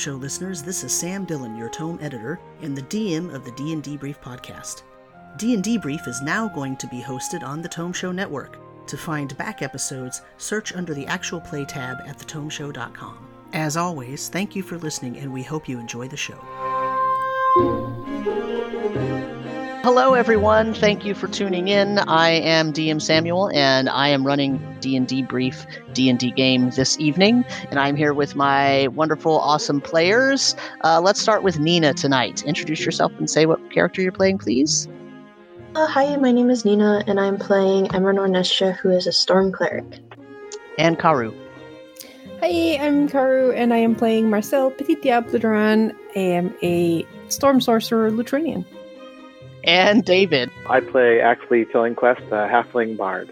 Tome Show listeners, this is Sam Dillon, your Tome editor, and the DM of the D&D Brief podcast. D&D Brief is now going to be hosted on the Tome Show Network. To find back episodes, search under the Actual Play tab at thetomeshow.com. As always, thank you for listening, and we hope you enjoy the show. Hello, everyone. Thank you for tuning in. I am DM Samuel, and I am running D&D Brief D&D game this evening, and I'm here with my wonderful, awesome players. Let's start with Nina tonight. Introduce yourself and say what character you're playing, please. Hi, my name is Nina, and I'm playing Emeren Ornestia, who is a Storm Cleric. And Karu. Hi, I'm Karu, and I am playing Marcel Petit Diabladran. I am a Storm Sorcerer Lutrinian. And David. I play Axley Tillingquest, a Halfling Bard.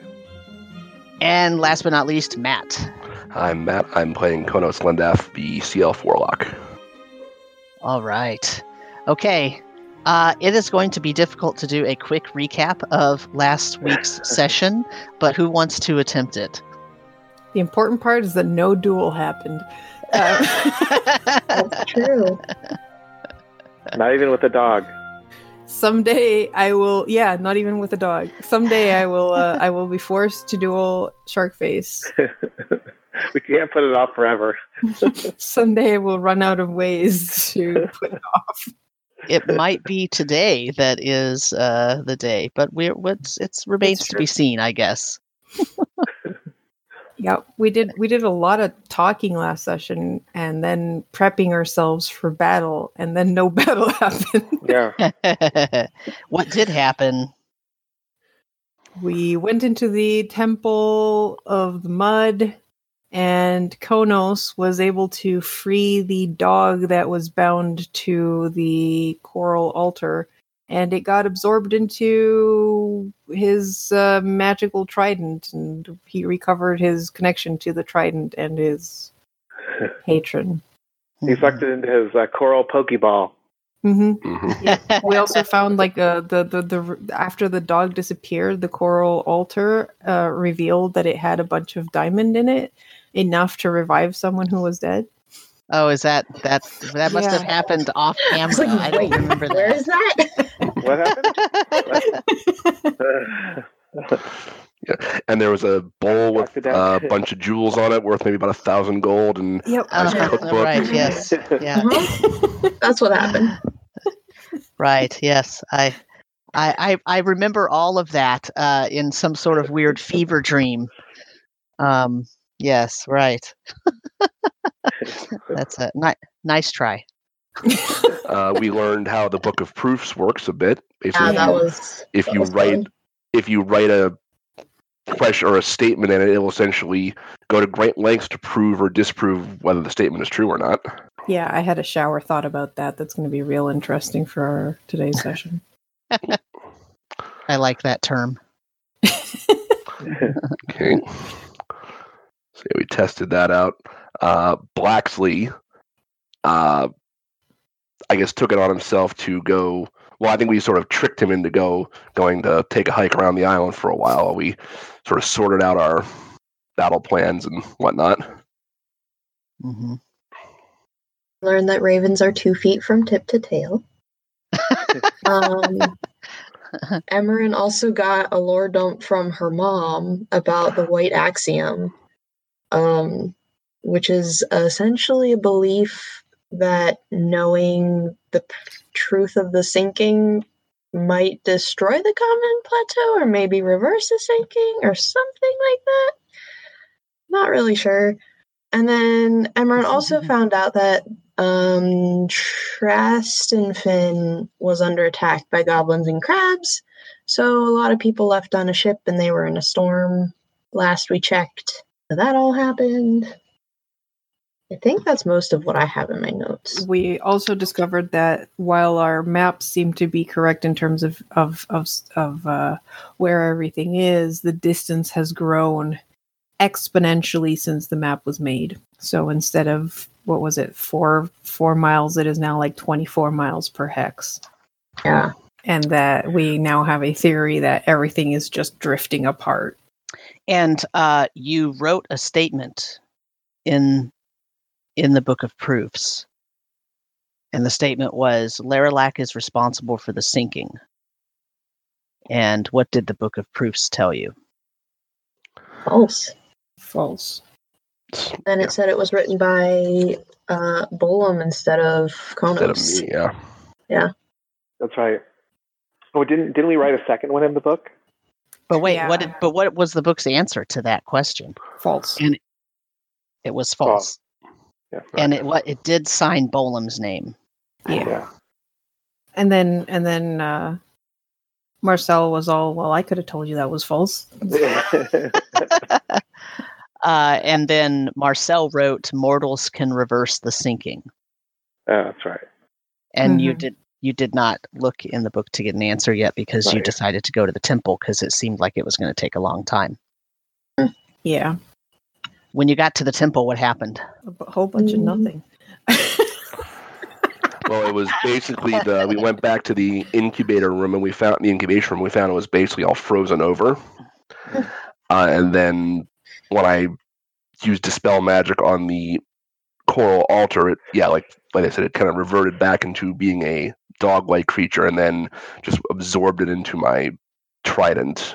And last but not least, Matt. I'm Matt. I'm playing Konos Lindaf, the CL Warlock. All right. Okay. It is going to be difficult to do a quick recap of last week's session, but who wants to attempt it? The important part is that no duel happened. That's true. Not even with a dog. Someday I will. Yeah, not even with a dog. Someday I will. I will be forced to duel Sharkface. We can't put it off forever. Someday we'll run out of ways to put it off. It might be today that is the day, but it remains to be seen, I guess. Yeah, we did a lot of talking last session, and then prepping ourselves for battle, and then no battle happened. Yeah. What did happen? We went into the Temple of the Mud, and Konos was able to free the dog that was bound to the coral altar, and it got absorbed into his magical trident, and he recovered his connection to the trident and his patron. He sucked it into his coral pokeball. Mm-hmm. Mm-hmm. Yeah. We also found after the dog disappeared, the coral altar revealed that it had a bunch of diamond in it, enough to revive someone who was dead. Oh, is that must have happened off camera? I don't remember that. Where is that? What happened? Yeah. And there was a bowl with a bunch of jewels on it, worth maybe about 1,000 gold, and cookbook. Right, yes, yeah. That's what happened. Right, yes, I remember all of that in some sort of weird fever dream. Yes, right. That's a nice try. We learned how the Book of Proofs works a bit. Basically, if you write a question or a statement in it, it will essentially go to great lengths to prove or disprove whether the statement is true or not. Yeah, I had a shower thought about that. That's going to be real interesting for our today's session. I like that term. Okay. So we tested that out. Blacksley, I guess, took it on himself to go. Well, I think we sort of tricked him into going to take a hike around the island for a while. We sort of sorted out our battle plans and whatnot. Mm-hmm. Learned that ravens are 2 feet from tip to tail. Emeren also got a lore dump from her mom about the White Axiom, which is essentially a belief that knowing the truth of the sinking might destroy the common plateau, or maybe reverse the sinking, or something like that. Not really sure. And then Emeren also found out that Trast and Finn was under attack by goblins and crabs, so a lot of people left on a ship, and they were in a storm. Last we checked, that all happened. I think that's most of what I have in my notes. We also discovered that while our maps seem to be correct in terms of where everything is, the distance has grown exponentially since the map was made. So instead of, what was it, four miles, it is now like 24 miles per hex. Yeah. And that we now have a theory that everything is just drifting apart. And you wrote a statement in the Book of Proofs And the statement was, Laralac is responsible for the sinking. And what did the Book of Proofs tell you? False. False. Then it said it was written by Bolum instead of Konos. Instead of me, yeah. Yeah. That's right. Oh, didn't we write a second one in the book? But wait, yeah. What was the book's answer to that question? False. And it was false. Yeah, right. And it did sign Bolum's name. Yeah. And then Marcel was all, well, I could have told you that was false. And then Marcel wrote, mortals can reverse the sinking. Oh, that's right. And mm-hmm. you did not look in the book to get an answer yet because you decided to go to the temple because it seemed like it was going to take a long time. Yeah. When you got to the temple, what happened? A whole bunch of nothing. Well, it was basically we went back to the incubator room and we found it was basically all frozen over. And then when I used Dispel Magic on the coral altar, like I said, it kind of reverted back into being a dog-like creature and then just absorbed it into my trident.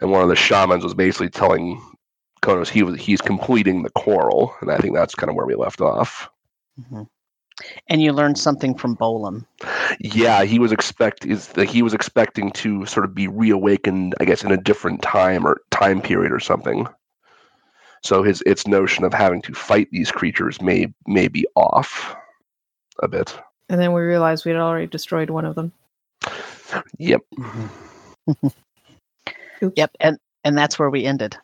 And one of the shamans was basically telling Konos he's completing the coral, and I think that's kind of where we left off. Mm-hmm. And you learned something from Bolum. Yeah, he was expecting to sort of be reawakened, I guess, in a different time or time period or something. So its notion of having to fight these creatures may be off a bit. And then we realized we had already destroyed one of them. Yep. Yep, and that's where we ended.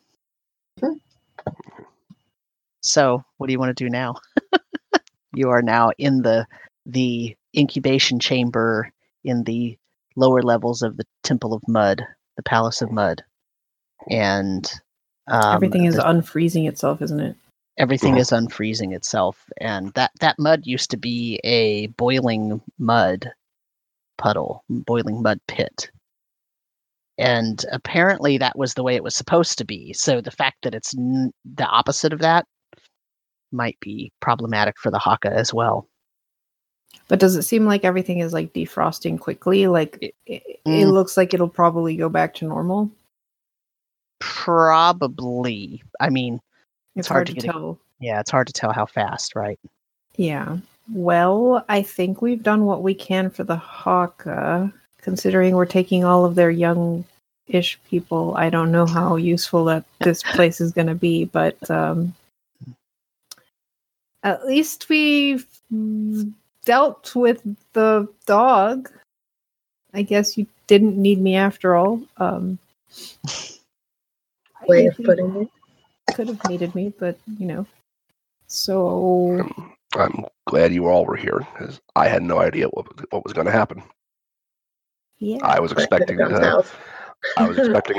So, what do you want to do now? You are now in the incubation chamber in the lower levels of the Temple of Mud, the Palace of Mud. And everything is unfreezing itself, isn't it? Everything is unfreezing itself. And that mud used to be a boiling mud puddle, boiling mud pit. And apparently that was the way it was supposed to be. So the fact that it's the opposite of that might be problematic for the Hakka as well. But does it seem like everything is like defrosting quickly? Like it looks like it'll probably go back to normal. Probably. I mean, it's hard to tell. Yeah, it's hard to tell how fast, right? Yeah. Well, I think we've done what we can for the Hakka. Considering we're taking all of their young-ish people, I don't know how useful that this place is going to be, but at least we've dealt with the dog. I guess you didn't need me after all. Way of putting it. Could have needed me, but, you know. So I'm glad you all were here, because I had no idea what was going to happen. Yeah. I was expecting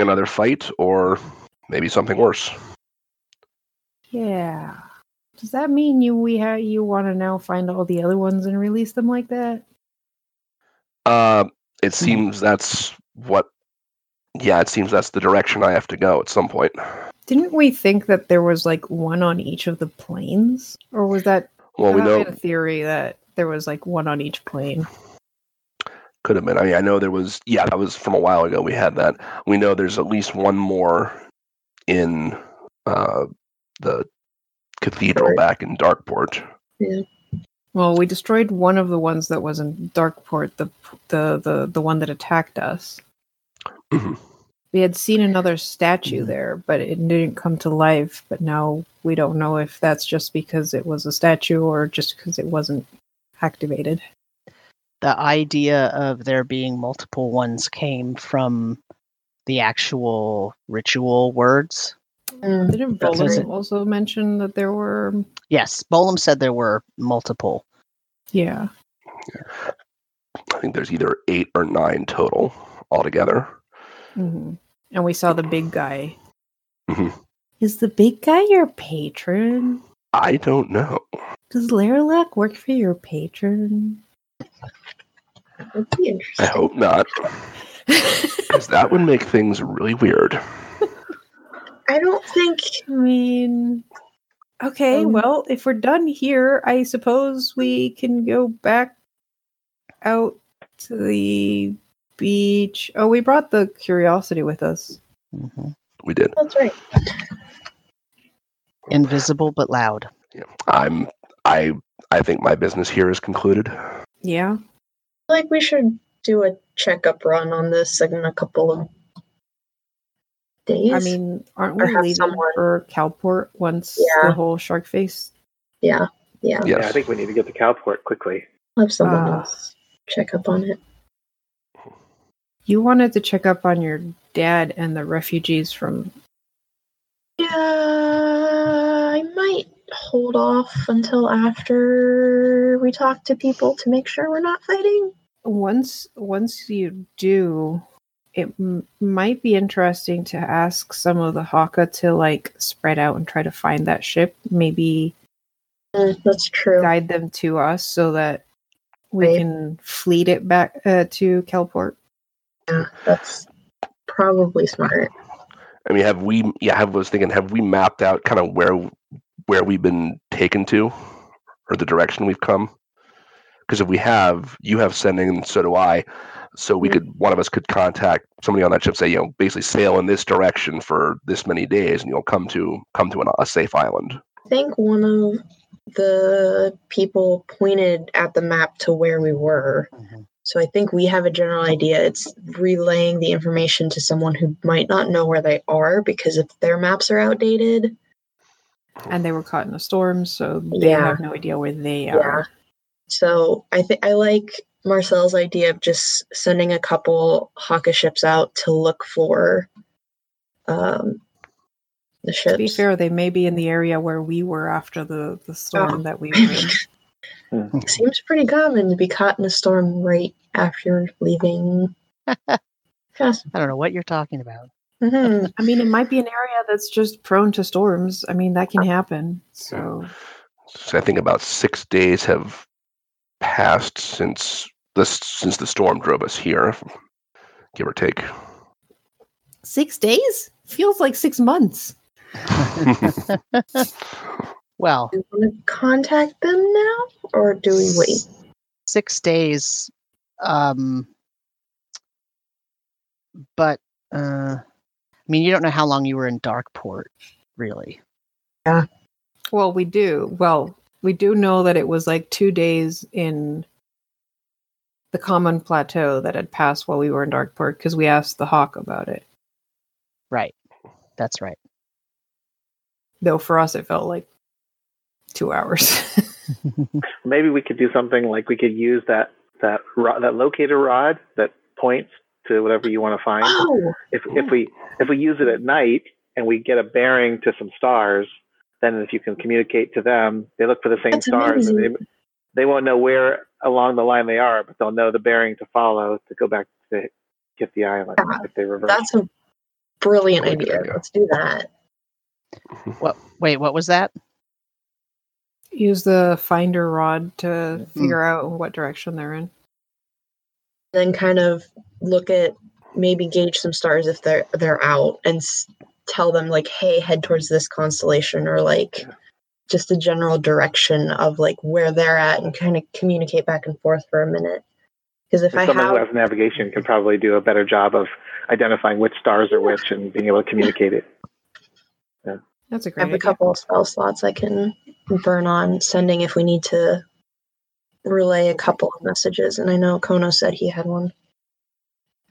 another fight or maybe something worse. Yeah. Does that mean you want to now find all the other ones and release them like that? It seems that's the direction I have to go at some point. Didn't we think that there was like one on each of the planes, or was that a theory that there was like one on each plane? Could have been. I mean, I know there was, that was from a while ago. We had that. We know there's at least one more in the cathedral back in Darkport. Yeah. Well, we destroyed one of the ones that was in Darkport, the one that attacked us. Mm-hmm. We had seen another statue there, but it didn't come to life. But now we don't know if that's just because it was a statue or just because it wasn't activated. The idea of there being multiple ones came from the actual ritual words. Didn't Bolum also mention that there were? Yes, Bolum said there were multiple. Yeah. I think there's either 8 or 9 total altogether. Mm-hmm. And we saw the big guy. Mm-hmm. Is the big guy your patron? I don't know. Does Laralac work for your patron? I hope not, because that would make things really weird. I don't think. I mean, Okay, well, if we're done here, I suppose we can go back out to the beach. Oh, we brought the curiosity with us. Mm-hmm. We did. That's right. Invisible but loud. Yeah. I think my business here is concluded. Yeah. Like we should do a checkup run on this in a couple of days. I mean, aren't we leaving for Kelport once the whole shark face? Yeah. Yeah. Yes. Yeah. I think we need to get to Kelport quickly. I'll have someone else check up on it. You wanted to check up on your dad and the refugees from... Yeah, I might hold off until after we talk to people to make sure we're not fighting. Once you do, it might be interesting to ask some of the Hakka to spread out and try to find that ship. Maybe that's true. Guide them to us so that we can fleet it back to Kelport. Yeah, that's probably smart. I mean, have we mapped out kind of where we've been taken to or the direction we've come? Because if we have, you have sending and so do I. So we could, one of us could contact somebody on that ship, say, basically sail in this direction for this many days and you'll come to a safe island. I think one of the people pointed at the map to where we were. Mm-hmm. So I think we have a general idea. It's relaying the information to someone who might not know where they are, because if their maps are outdated. And they were caught in a storm, so they have no idea where they are. So I like Marcel's idea of just sending a couple Hakka ships out to look for the ships. To be fair, they may be in the area where we were after the storm that we were in. Seems pretty common to be caught in a storm right after leaving. I don't know what you're talking about. Mm-hmm. I mean, it might be an area that's just prone to storms. I mean, that can happen. So I think about 6 days have passed since the storm drove us here, give or take. 6 days? Feels like 6 months. Well, do we want to contact them now, or do we wait? 6 days, but I mean, you don't know how long you were in Darkport, really. Yeah. Well, we do. Well, we do know that it was 2 days in the common plateau that had passed while we were in Darkport because we asked the Hawk about it. Right. That's right. Though for us, it felt like 2 hours. Maybe we could do something like we could use that locator rod that points to whatever you want to find. Oh. If we use it at night and we get a bearing to some stars, then if you can communicate to them, they look for the same That's stars. And they won't know where along the line they are, but they'll know the bearing to follow to go back to get the island if they reverse. That's a brilliant idea. Let's do that. What was that? Use the finder rod to figure out what direction they're in. Then kind of look at, maybe gauge some stars if they're out, and tell them hey, head towards this constellation, or just a general direction of where they're at, and kind of communicate back and forth for a minute. Because someone who has navigation could probably do a better job of identifying which stars are which and being able to communicate it. Yeah. That's a great idea. I have a couple of spell slots I can burn on sending if we need to relay a couple of messages, and I know Kono said he had one.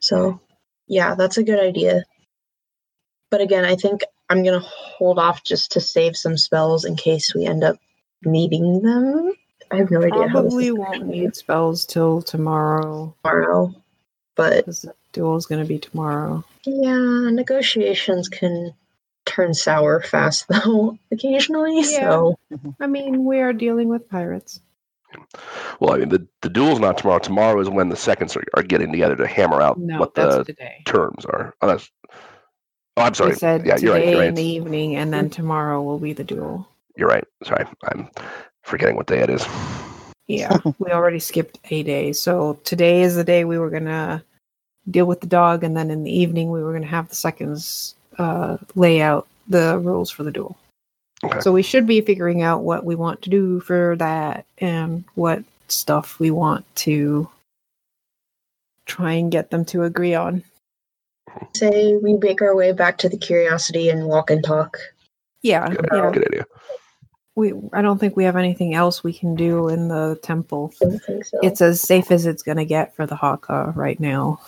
So, yeah, that's a good idea. But again, I think I'm going to hold off just to save some spells in case we end up needing them. I have no idea how this is going to be. Probably won't need spells till tomorrow. But... because the duel's going to be tomorrow. Yeah, negotiations can... turn sour fast though occasionally. So I mean, we are dealing with pirates. Well, I mean, the duel's not tomorrow. Tomorrow is when the seconds are getting together to hammer out what the terms are. I'm sorry. I said today you're right. In the evening, and then tomorrow will be the duel. You're right. Sorry, I'm forgetting what day it is. Yeah, we already skipped a day. So today is the day we were gonna deal with the dog, and then in the evening we were gonna have the seconds. Lay out the rules for the duel. Okay. So we should be figuring out what we want to do for that and what stuff we want to try and get them to agree on. Say we make our way back to the Curiosity and walk and talk. Yeah. Good idea. I don't think we have anything else we can do in the temple. I don't think so. It's as safe as it's going to get for the Hakka right now.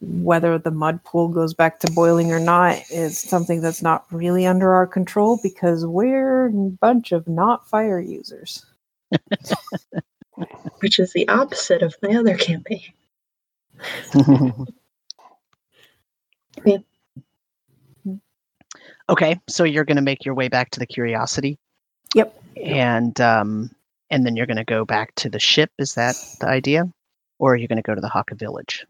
Whether the mud pool goes back to boiling or not is something that's not really under our control because we're a bunch of not fire users. Which is the opposite of my other campaign. Yeah. Okay, so you're going to make your way back to the Curiosity. Yep. And then you're going to go back to the ship. Is that the idea? Or are you going to go to the Hakka village?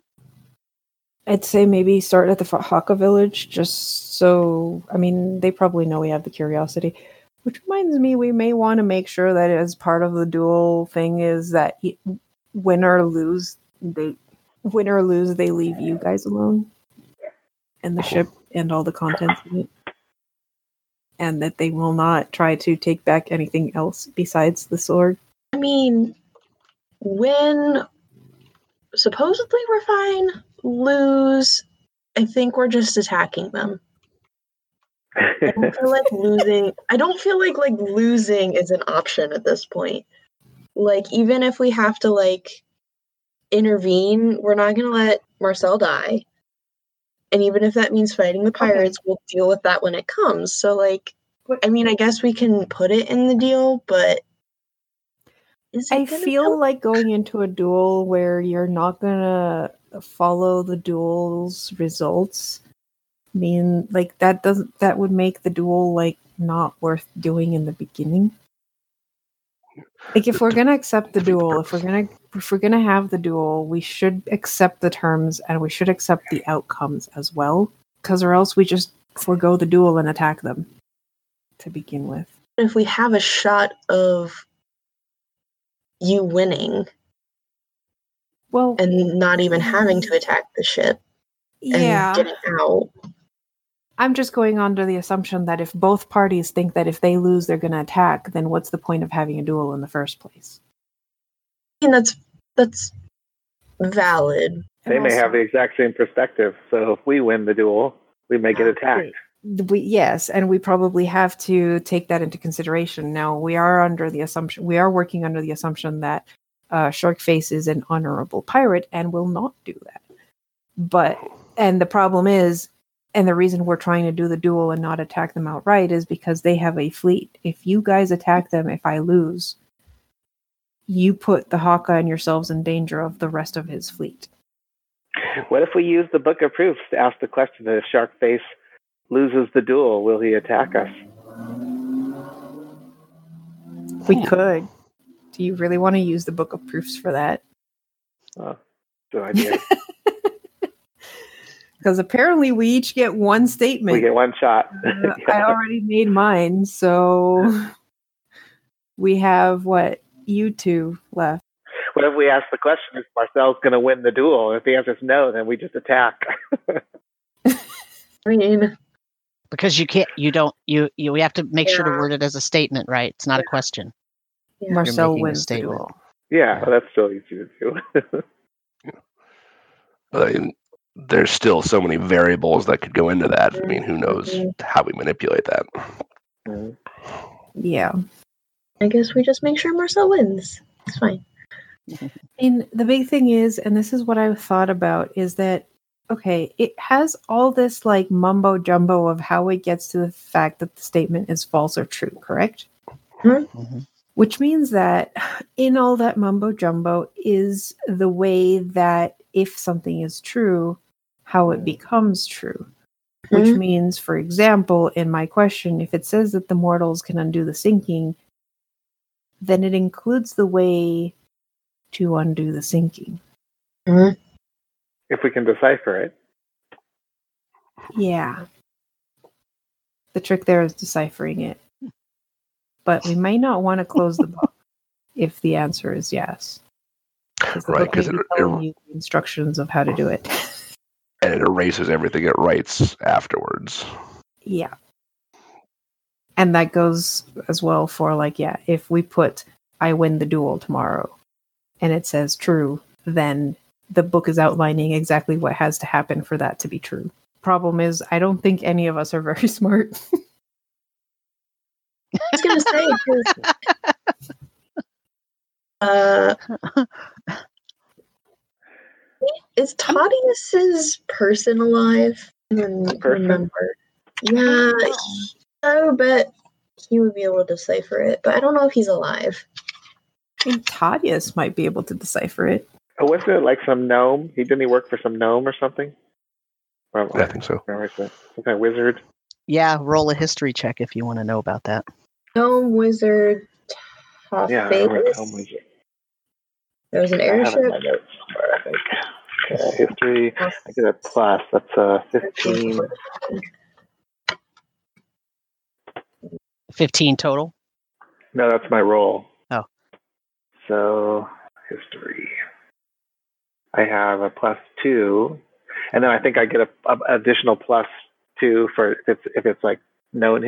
I'd say maybe start at the Hakka village, just so... I mean, they probably know we have the Curiosity. Which reminds me, we may want to make sure that as part of the duel thing is that win or lose, they leave you guys alone. And the ship and all the contents in it. And that they will not try to take back anything else besides the sword. I mean, when supposedly we're fine, lose, I think we're just attacking them. I don't feel like losing. I don't feel like losing is an option at this point. Like, even if we have to, intervene, we're not going to let Marcel die. And even if that means fighting the pirates, okay. We'll deal with that when it comes. So, I guess we can put it in the deal, but... I feel like going into a duel where you're not going to follow the duel's results, that would make the duel, not worth doing in the beginning. If we're going to accept the duel, if we're going to have the duel, we should accept the terms and we should accept the outcomes as well. Because or else we just forego the duel and attack them to begin with. If we have a shot of you winning and not even having to attack the ship and get it out. I'm just going under the assumption that if both parties think that if they lose they're going to attack, then what's the point of having a duel in the first place? And that's valid. They may have the exact same perspective. So if we win the duel, we may get attacked. And we probably have to take that into consideration. Now we are working under the assumption that Sharkface is an honorable pirate and will not do that. And the problem is, and the reason we're trying to do the duel and not attack them outright is because they have a fleet. If you guys attack them, if I lose, you put the Hakka and yourselves in danger of the rest of his fleet. What if we use the Book of Proofs to ask the question that if Sharkface loses the duel, will he attack us? We could. Do you really want to use the Book of Proofs for that? Oh, no idea. Because apparently we each get one statement. We get one shot. I already made mine, so we have, you two left. What if we ask the question, is Marcel's going to win the duel? If the answer is no, then we just attack. I mean... Because you can't, we have to make sure to word it as a statement, right? It's not a question. Yeah. Marcel wins the duel. Yeah, that's so easy to do. There's still so many variables that could go into that. I mean, who knows how we manipulate that? Yeah. I guess we just make sure Marcel wins. It's fine. And the big thing is, and this is what I thought about, is that okay, it has all this mumbo jumbo of how it gets to the fact that the statement is false or true, correct? Mm-hmm. Which means that in all that mumbo jumbo is the way that if something is true, how it becomes true. Mm-hmm. Which means, for example, in my question, if it says that the mortals can undo the sinking, then it includes the way to undo the sinking. Mm-hmm. If we can decipher it. Yeah. The trick there is deciphering it. But we might not want to close the book if the answer is yes. Right, because it tells you the instructions of how to do it. And it erases everything it writes afterwards. Yeah. And that goes as well for like, yeah, if we put, I win the duel tomorrow, and it says true, then the book is outlining exactly what has to happen for that to be true. Problem is, I don't think any of us are very smart. I was going to say, is Tadius's person alive? I don't remember. Yeah, I would bet he would be able to decipher it, but I don't know if he's alive. I think Tadius might be able to decipher it. Oh, wasn't it like some gnome? Didn't he work for some gnome or something? Well, yeah, I think so. Some kind of wizard. Yeah, roll a history check if you want to know about that. Gnome wizard. Yeah, gnome wizard. There was an airship. Okay, history. I get a plus. That's 15. 15 total? No, that's my roll. Oh. So, history. I have a plus 2, and then I think I get an additional plus 2 for if it's like known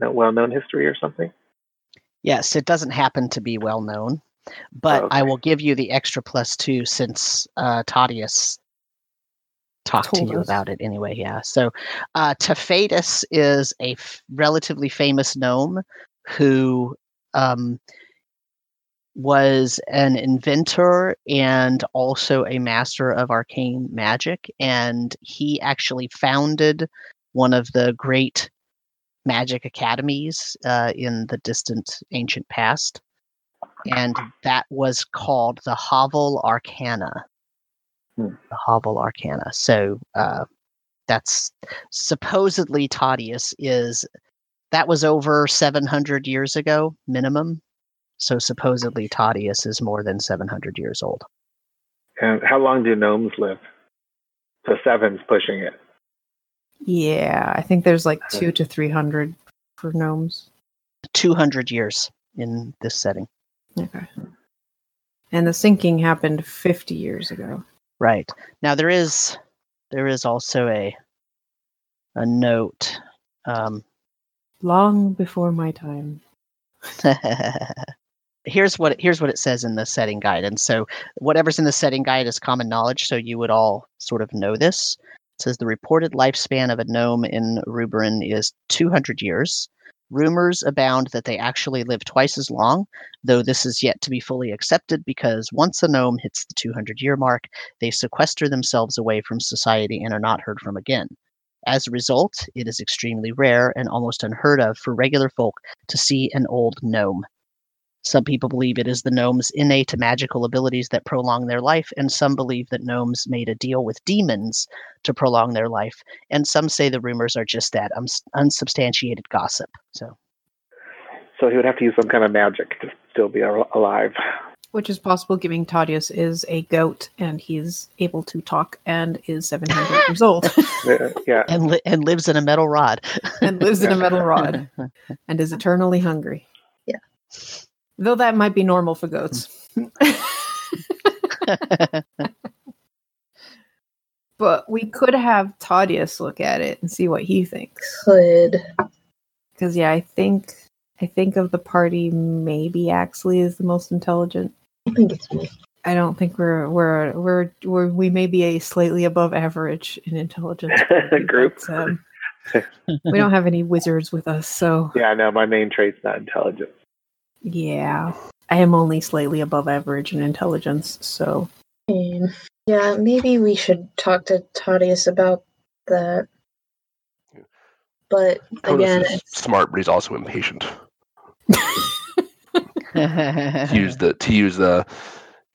well-known history or something. Yes, it doesn't happen to be well-known, but okay. I will give you the extra plus 2 since Tadius talked to you about it anyway. Yeah, so Tefaitis is a relatively famous gnome who was an inventor and also a master of arcane magic, and he actually founded one of the great magic academies in the distant ancient past, and that was called the Havel Arcana. The Havel Arcana. So that's supposedly Tadius that was over 700 years ago minimum. So supposedly Tadius is more than 700 years old. And how long do gnomes live? So 7's pushing it. Yeah, I think there's like 200 to 300 for gnomes. 200 years in this setting. Okay. And the sinking happened 50 years ago. Right. Now there is also a note. Long before my time. Here's what it says in the setting guide, and so whatever's in the setting guide is common knowledge, so you would all sort of know this. It says the reported lifespan of a gnome in Ruberin is 200 years. Rumors abound that they actually live twice as long, though this is yet to be fully accepted because once a gnome hits the 200-year mark, they sequester themselves away from society and are not heard from again. As a result, it is extremely rare and almost unheard of for regular folk to see an old gnome. Some people believe it is the gnome's innate magical abilities that prolong their life, and some believe that gnomes made a deal with demons to prolong their life, and some say the rumors are just that, unsubstantiated gossip. So he would have to use some kind of magic to still be alive. Which is possible, given Tadius is a goat and he's able to talk and is 700 years old. Yeah. And lives in a metal rod. And is eternally hungry. Yeah. Though that might be normal for goats. But we could have Tadius look at it and see what he thinks. Could. Because, yeah, I think of the party, maybe Axley is the most intelligent. I think it's me. I don't think we may be a slightly above average in intelligence group. But, we don't have any wizards with us, so yeah. No, my main trait's not intelligence. Yeah, I am only slightly above average in intelligence, so yeah. Maybe we should talk to Tadius about that. But again, Konos is smart, but he's also impatient.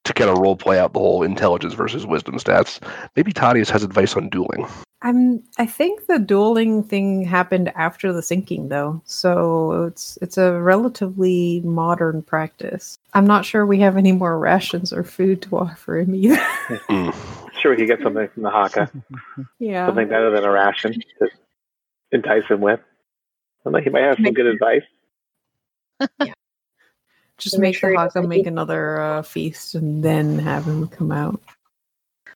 To kind of role play out the whole intelligence versus wisdom stats. Maybe Tadius has advice on dueling. I think the dueling thing happened after the sinking, though, so it's a relatively modern practice. I'm not sure we have any more rations or food to offer him either. Sure, we could get something from the Hakka. Yeah, something better than a ration. Entice him with. I don't know, he might have some good advice. Yeah. Just make sure Hakka make another feast and then have him come out.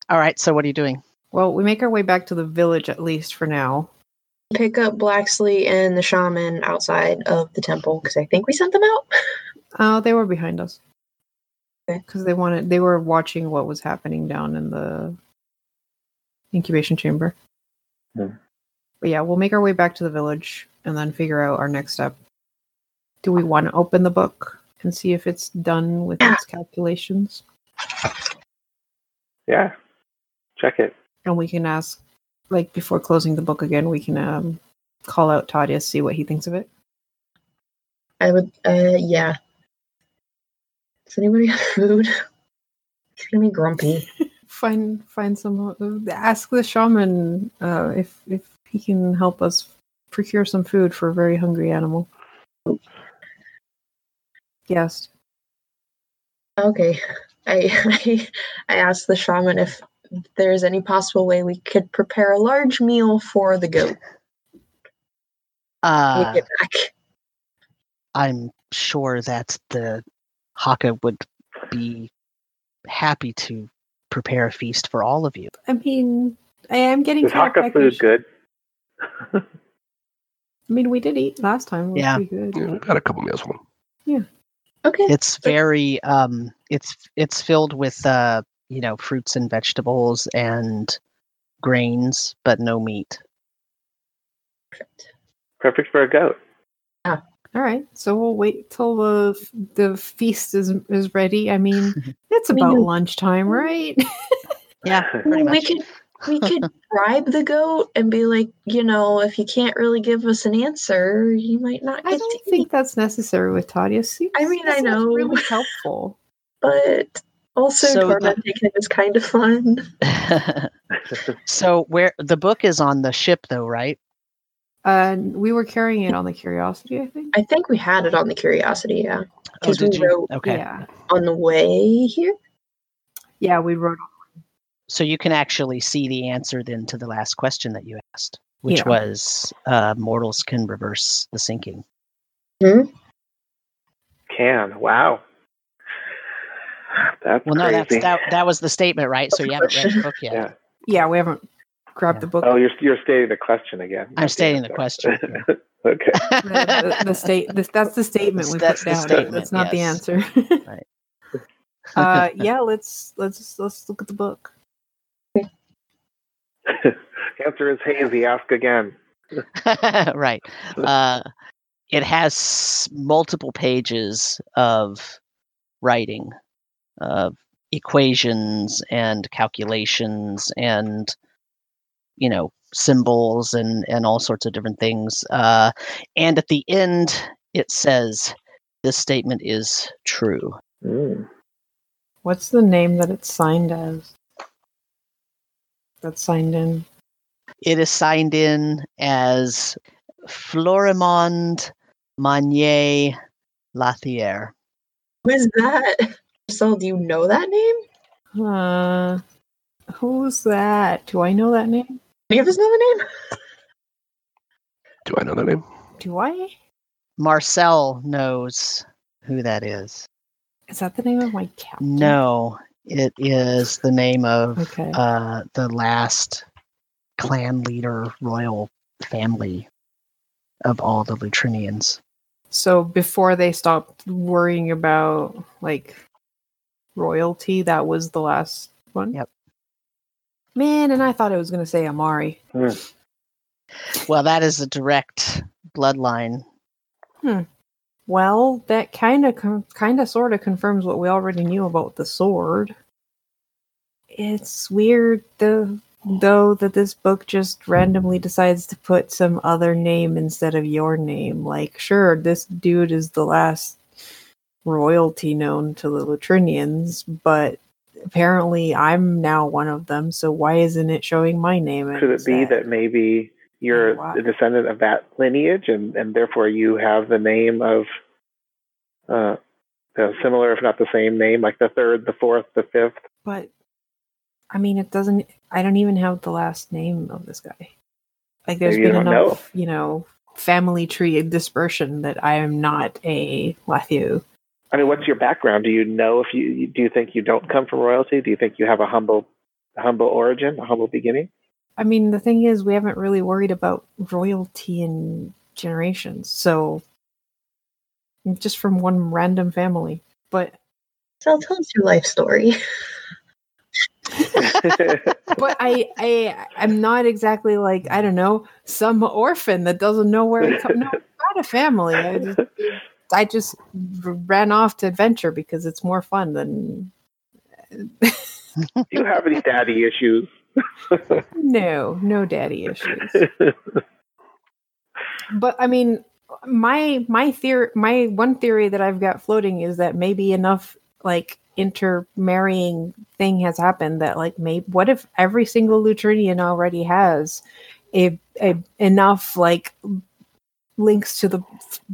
All right, so what are you doing? Well, we make our way back to the village, at least for now. pick up Blacksley and the shaman outside of the temple, because I think we sent them out. Oh, they were behind us. Okay. Because they were watching what was happening down in the incubation chamber. Yeah. But yeah, we'll make our way back to the village and then figure out our next step. Do we want to open the book and see if it's done with its calculations? Yeah. Check it. And we can ask, like, before closing the book again, we can call out Tadius, see what he thinks of it. I would, yeah. Does anybody have food? He's gonna be grumpy. Find some. Ask the shaman if he can help us procure some food for a very hungry animal. Yes. Okay. I asked the shaman if there's any possible way we could prepare a large meal for the goat. We'll get back. I'm sure that the Hakka would be happy to prepare a feast for all of you. I mean, I am getting... Is Hakka food good? I mean, we did eat last time. Yeah. Good. Yeah, we've had a couple meals from them. Yeah. Okay. It's very... it's filled with... fruits and vegetables and grains, but no meat. Perfect for a goat. Ah, all right. So we'll wait till the feast is ready. I mean, it's about lunchtime, right? Yeah, pretty much. We could bribe the goat and be like, if you can't really give us an answer, you might not get to eat. I don't think that's necessary with Tadius. I mean, I know. Really helpful. But... Also, tormenting him is kind of fun. So, where the book is on the ship, though, right? We were carrying it on the Curiosity, I think. I think we had it on the Curiosity, yeah. Oh, did you? Okay. Yeah. On the way here? Yeah, we wrote on. So you can actually see the answer then to the last question that you asked, which was mortals can reverse the sinking. Mm-hmm. Can. Wow. That's well, no, crazy. That was the statement, right? So you haven't read the book yet. Yeah, we haven't grabbed the book. Oh, you're stating the question again. I'm stating the question. Okay. That's the statement we put down. That's not the answer. Right. Yeah, let's look at the book. Answer is hazy. Ask again. Right. It has multiple pages of writing. Of equations and calculations and symbols and all sorts of different things. And at the end, it says, "This statement is true." Mm. What's the name that it's signed as? That's signed in. It is signed in as Florimond Manier Lathier. Who is that? So, do you know that name? Who's that? Do I know that name? Do any of us know the name? Do I know that name? Do I? Marcel knows who that is. Is that the name of my captain? No, it is the name of the last clan leader, royal family of all the Lutrinians. So before they stopped worrying about, royalty, that was the last one. Yep. Man, and I thought it was going to say Amari. Mm. Well, that is a direct bloodline. Hmm. Well, that kind of sort of confirms what we already knew about the sword. It's weird, though, that this book just randomly decides to put some other name instead of your name. Like, sure, this dude is the last royalty known to the Lutrinians, but apparently I'm now one of them, so why isn't it showing my name? Could it be that maybe you're a descendant of that lineage and therefore you have the name of similar, if not the same name, like the third, the fourth, the fifth? But, I mean, I don't even have the last name of this guy. Like, there's maybe been enough, family tree dispersion that I am not a Lathier. I mean, what's your background? Do you know if you think you don't come from royalty? Do you think you have a humble origin, a humble beginning? I mean, the thing is, we haven't really worried about royalty in generations, so just from one random family. But so tell us your life story. But I'm not exactly like, I don't know, some orphan that doesn't know where to come. No, I'm not a family. I just ran off to adventure because it's more fun than. Do you have any daddy issues? No daddy issues. But I mean, my one theory that I've got floating is that maybe enough like intermarrying thing has happened that like maybe what if every single Lutrinian already has a enough like links to the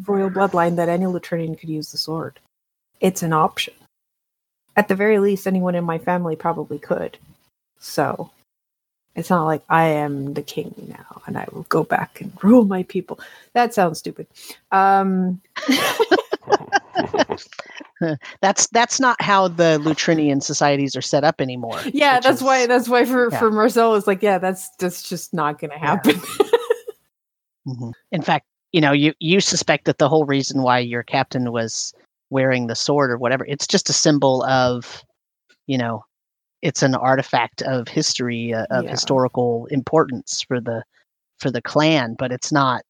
royal bloodline that any Lutrinian could use the sword. It's an option. At the very least, anyone in my family probably could. So it's not like I am the king now and I will go back and rule my people. That sounds stupid. That's not how the Lutrinian societies are set up anymore. Yeah, that's why for Marcel it's like, yeah, that's just not going to happen. Yeah. Mm-hmm. In fact, you know, you suspect that the whole reason why your captain was wearing the sword or whatever, it's just a symbol of, you know, it's an artifact of history, of historical importance for the clan, but it's not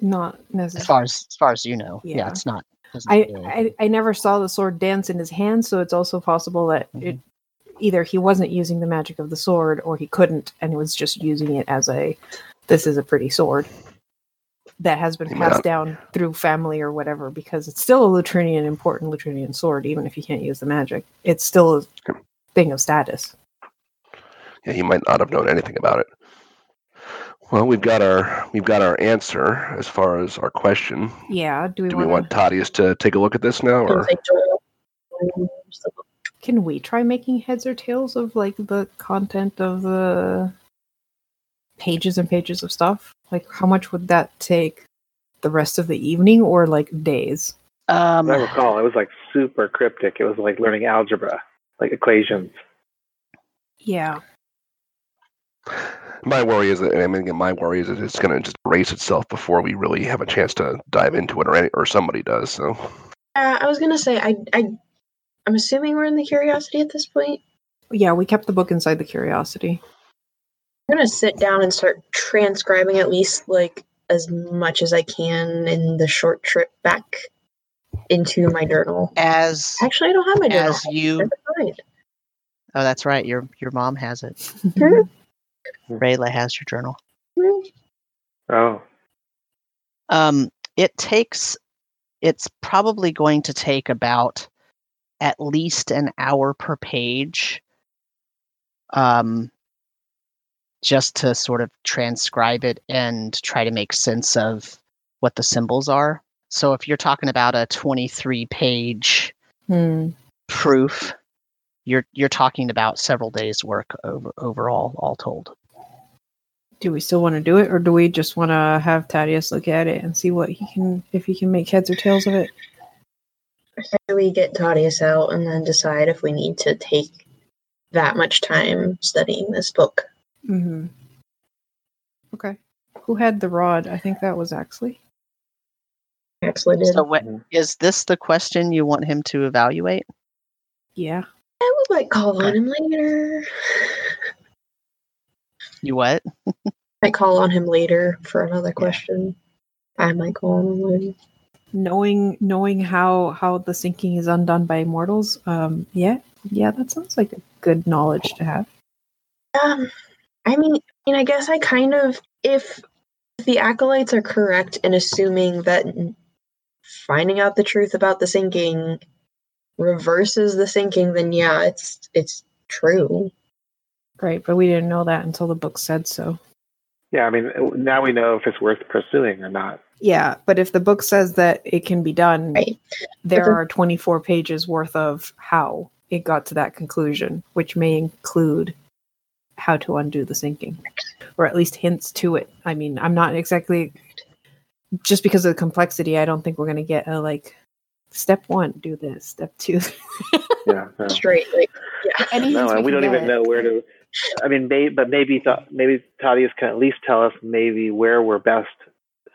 necessarily. As far as you know, yeah it's not. I never saw the sword dance in his hand, so it's also possible that it, either he wasn't using the magic of the sword or he couldn't and was just using it as this is a pretty sword that has been passed down through family or whatever, because it's still a Lutrinian, important Lutrinian sword, even if you can't use the magic. It's still a thing of status. Yeah, he might not have known anything about it. Well, we've got our answer as far as our question. Yeah. Do we want Tadius to take a look at this now, or can we try making heads or tails of like the content of the pages and pages of stuff? Like, how much would that take? The rest of the evening, or like days? I recall it was like super cryptic. It was like learning algebra, like equations. Yeah. My worry is that it's going to just erase itself before we really have a chance to dive into it, or somebody does. So. I was going to say, I'm assuming we're in the Curiosity at this point. Yeah, we kept the book inside the Curiosity. I'm going to sit down and start transcribing at least like as much as I can in the short trip back into my journal. Actually, I don't have my journal. As you. Oh, that's right. Your mom has it. Rayla has your journal. Oh. It's probably going to take about at least an hour per page, just to sort of transcribe it and try to make sense of what the symbols are. So if you're talking about a 23-page proof, you're talking about several days' work overall, all told. Do we still want to do it, or do we just want to have Tadius look at it and see if he can make heads or tails of it? So we get Tadius out and then decide if we need to take that much time studying this book. Mm-hmm. Okay. Who had the rod? I think that was Axley. Axley did. So is this the question you want him to evaluate? Yeah. I would like call on him later. You what? I call on him later for another question. I might call on him later. Knowing how the sinking is undone by mortals, yeah, that sounds like a good knowledge to have. I mean, I guess I kind of, if the acolytes are correct in assuming that finding out the truth about the sinking reverses the sinking, then yeah, it's true. Right, but we didn't know that until the book said so. Yeah, I mean, now we know if it's worth pursuing or not. Yeah, but if the book says that it can be done, right. There are 24 pages worth of how it got to that conclusion, which may include how to undo the sinking, or at least hints to it. I mean, I'm not exactly, just because of the complexity, I don't think we're going to get a like, step one, do this. Step two, straight. Like, yeah. We don't even know where to I mean, maybe Tadius can at least tell us maybe where we're best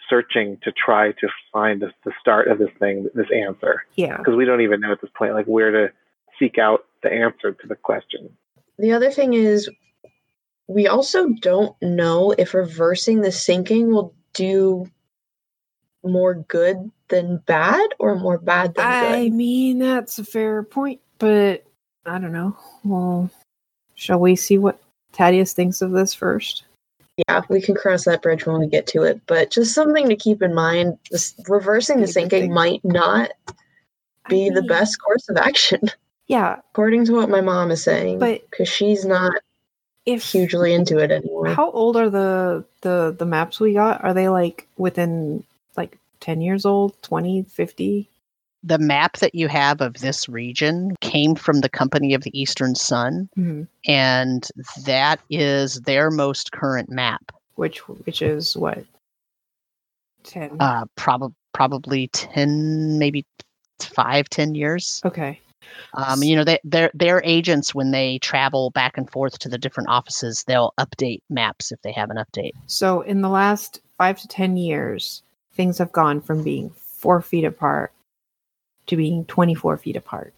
searching to try to find the start of this thing, this answer. Yeah. Because we don't even know at this point, like, where to seek out the answer to the question. The other thing is, we also don't know if reversing the sinking will do more good than bad or more bad than good. I mean, that's a fair point, but I don't know. Well, shall we see what Tadius thinks of this first? Yeah, we can cross that bridge when we get to it, but just something to keep in mind, this reversing the sinking might not be the best course of action. Yeah. According to what my mom is saying, because she's not hugely into it anymore. How old are the maps we got? Are they within 10 years old, 20, 50? The map that you have of this region came from the Company of the Eastern Sun, mm-hmm. and that is their most current map. Which is what? 10? Probably 10, maybe 5-10 years. Okay. Their agents, when they travel back and forth to the different offices, they'll update maps if they have an update. So in the last 5 to 10 years, things have gone from being 4 feet apart to being 24 feet apart.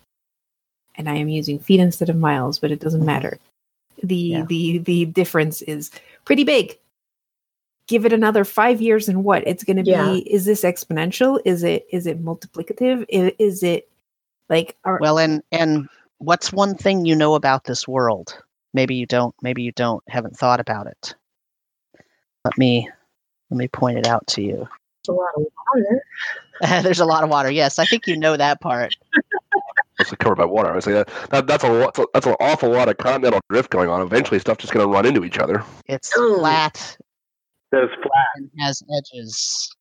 And I am using feet instead of miles, but it doesn't matter. The difference is pretty big. Give it another 5 years and what? It's going to be, is this exponential? Is it multiplicative? And what's one thing you know about this world? Maybe you haven't thought about it. Let me point it out to you. There's a lot of water. There's a lot of water. Yes, I think you know that part. It's covered by water. I say that's an awful lot of continental drift going on. Eventually, stuff's just going to run into each other. It's flat. It's flat. And has edges.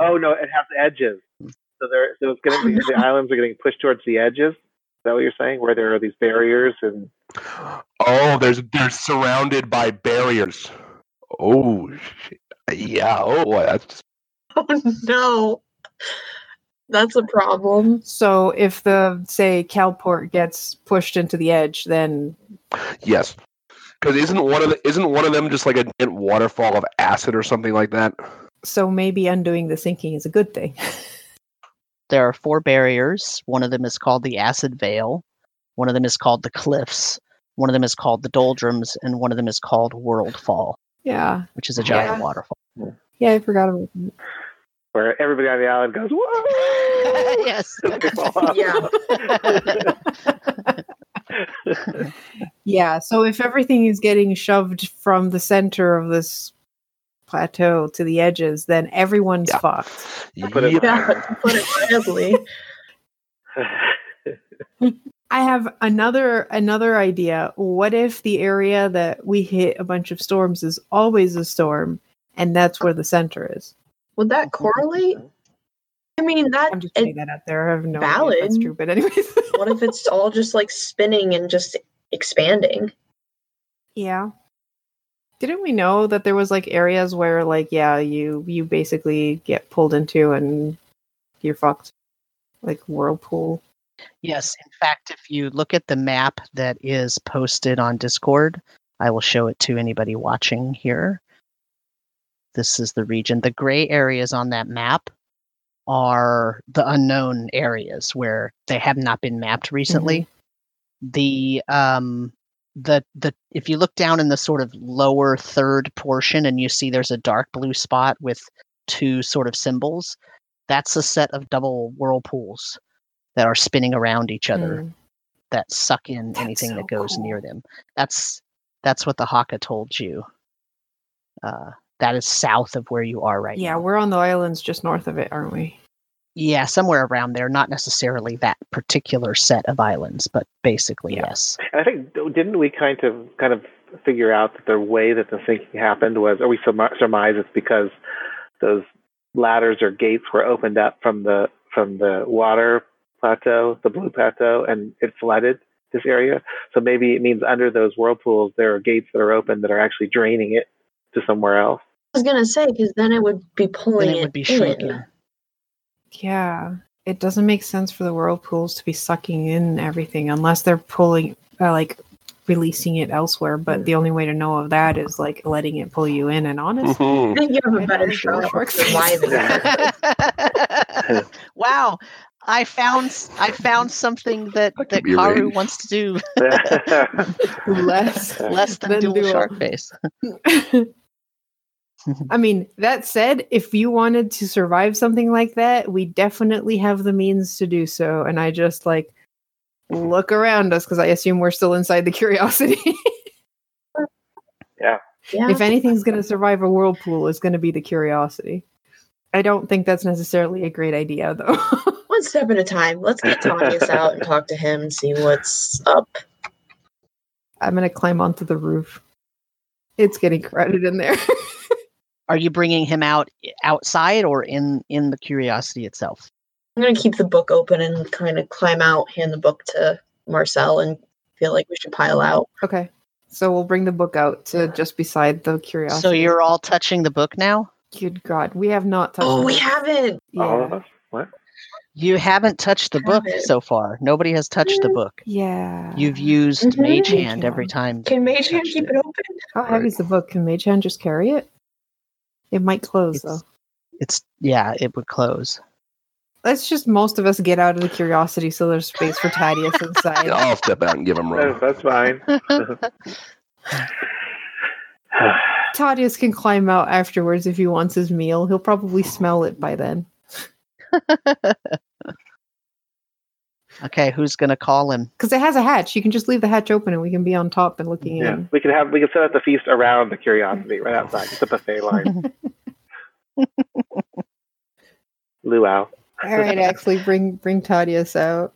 Oh no, it has edges. So it's going to be the islands are getting pushed towards the edges. Is that what you're saying? Where there are these barriers and they're surrounded by barriers. Oh shit. Yeah. Oh boy, that's just. Oh, no. That's a problem. So if Kelport gets pushed into the edge, then yes. Because isn't one of them just like a giant waterfall of acid or something like that? So maybe undoing the sinking is a good thing. There are 4 barriers. One of them is called the Acid Veil. One of them is called the Cliffs. One of them is called the Doldrums, and one of them is called Worldfall. Yeah, which is a giant waterfall. Yeah, I forgot about that. Where everybody on the island goes, whoa! Yes. Yeah. Yeah, so if everything is getting shoved from the center of this plateau to the edges, then everyone's fucked. To put it mildly. I have another idea. What if the area that we hit a bunch of storms is always a storm? And that's where the center is. Would that correlate? I mean, I'm just putting that out there. I have no idea if that's true, but anyways. What if it's all just spinning and just expanding? Yeah. Didn't we know that there was areas where you basically get pulled into and you're fucked, like whirlpool? Yes. In fact, if you look at the map that is posted on Discord, I will show it to anybody watching here. This is the region. The gray areas on that map are the unknown areas where they have not been mapped recently. Mm-hmm. If you look down in the sort of lower third portion and you see there's a dark blue spot with 2 sort of symbols, that's a set of double whirlpools that are spinning around each other that suck in anything that goes near them. That's what the Hakka told you. That is south of where you are right now. Yeah, we're on the islands just north of it, aren't we? Yeah, somewhere around there. Not necessarily that particular set of islands, but basically, yes. And I think, didn't we kind of figure out that the way that the sinking happened was, or we surmise it's because those ladders or gates were opened up from the water plateau, the blue plateau, and it flooded this area. So maybe it means under those whirlpools, there are gates that are open that are actually draining it to somewhere else. I was gonna say, because then it would be pulling. Then it would be shrinking. Yeah, it doesn't make sense for the whirlpools to be sucking in everything unless they're pulling, releasing it elsewhere, but the only way to know of that is like letting it pull you in. And honestly, I think you have a better show. Wow. I found something that Karu wants to do. less than dual Sharkface. I mean, that said, if you wanted to survive something like that, we definitely have the means to do so. And I just like look around us because I assume we're still inside the Curiosity. Yeah. If anything's going to survive a whirlpool, it's going to be the Curiosity. I don't think that's necessarily a great idea, though. One step at a time. Let's get Tadius out and talk to him and see what's up. I'm going to climb onto the roof. It's getting crowded in there. Are you bringing him out outside or in the Curiosity itself? I'm going to keep the book open and kind of climb out, hand the book to Marcel, and feel like we should pile out. Okay. So we'll bring the book out to just beside the Curiosity. So you're all touching the book now? Good God. We have not touched it. Oh, we haven't. Yeah. All of us? What? You haven't touched the book so far. Nobody has touched the book. Yeah. You've used Mage Hand every time. Can Mage Hand keep it open? How heavy is the book? Can Mage Hand just carry it? It might close, though. It would close. Let's just most of us get out of the Curiosity so there's space for Tadius inside. Yeah, I'll step out and give him room. That's fine. Tadius can climb out afterwards if he wants his meal. He'll probably smell it by then. Okay, who's going to call him? Because it has a hatch. You can just leave the hatch open and we can be on top and looking in. We can set up the feast around the Curiosity right outside. It's a buffet line. Luau. All right, Axley, bring Tadius out.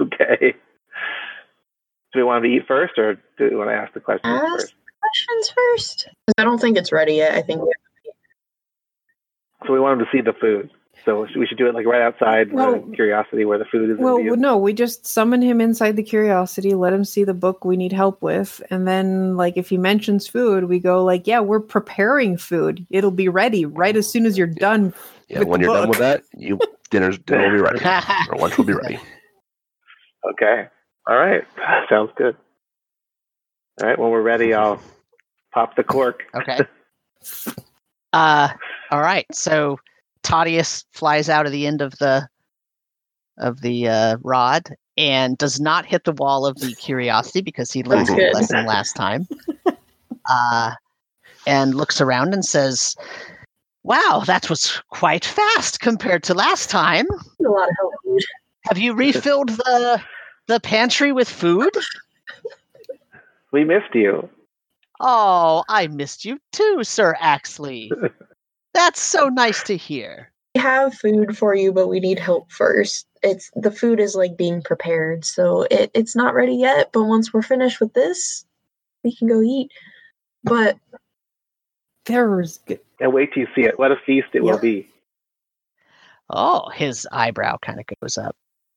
Okay. Do we want to eat first, or do we want to ask the questions first? Ask the questions first. I don't think it's ready yet. I think we have to eat. So we wanted to see the food. So we should do it like right outside the Curiosity where the food is. Well, no, we just summon him inside the Curiosity, let him see the book we need help with, and then like if he mentions food, we go like, yeah, we're preparing food. It'll be ready right as soon as you're done. Yeah, when you're done with that, dinner will be ready. Or lunch will be ready. Okay. All right. Sounds good. All right, when we're ready, I'll pop the cork. Okay. All right. So Tadius flies out of the end of the rod and does not hit the wall of the Curiosity because he learned his lesson last time. And looks around and says, "Wow, that was quite fast compared to last time. A lot of help. Have you refilled the pantry with food? We missed you." "Oh, I missed you too, Sir Axley." "That's so nice to hear. We have food for you, but we need help first. The food is like being prepared, so it's not ready yet. But once we're finished with this, we can go eat." But there is good. And wait till you see it. What a feast it will be. Oh, his eyebrow kind of goes up.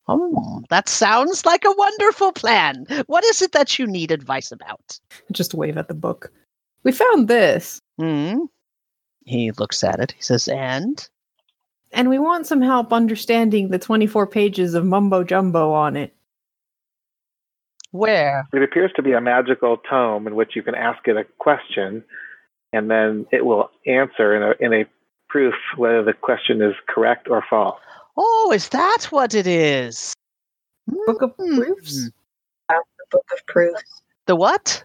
"Oh, that sounds like a wonderful plan. What is it that you need advice about?" Just wave at the book. "We found this." Hmm. He looks at it. He says, And we want some help understanding the 24 pages of mumbo jumbo on it. "Where?" "It appears to be a magical tome in which you can ask it a question, and then it will answer in a proof whether the question is correct or false." "Oh, is that what it is?" "Book of Proofs?" "The Book of Proofs." "The what?"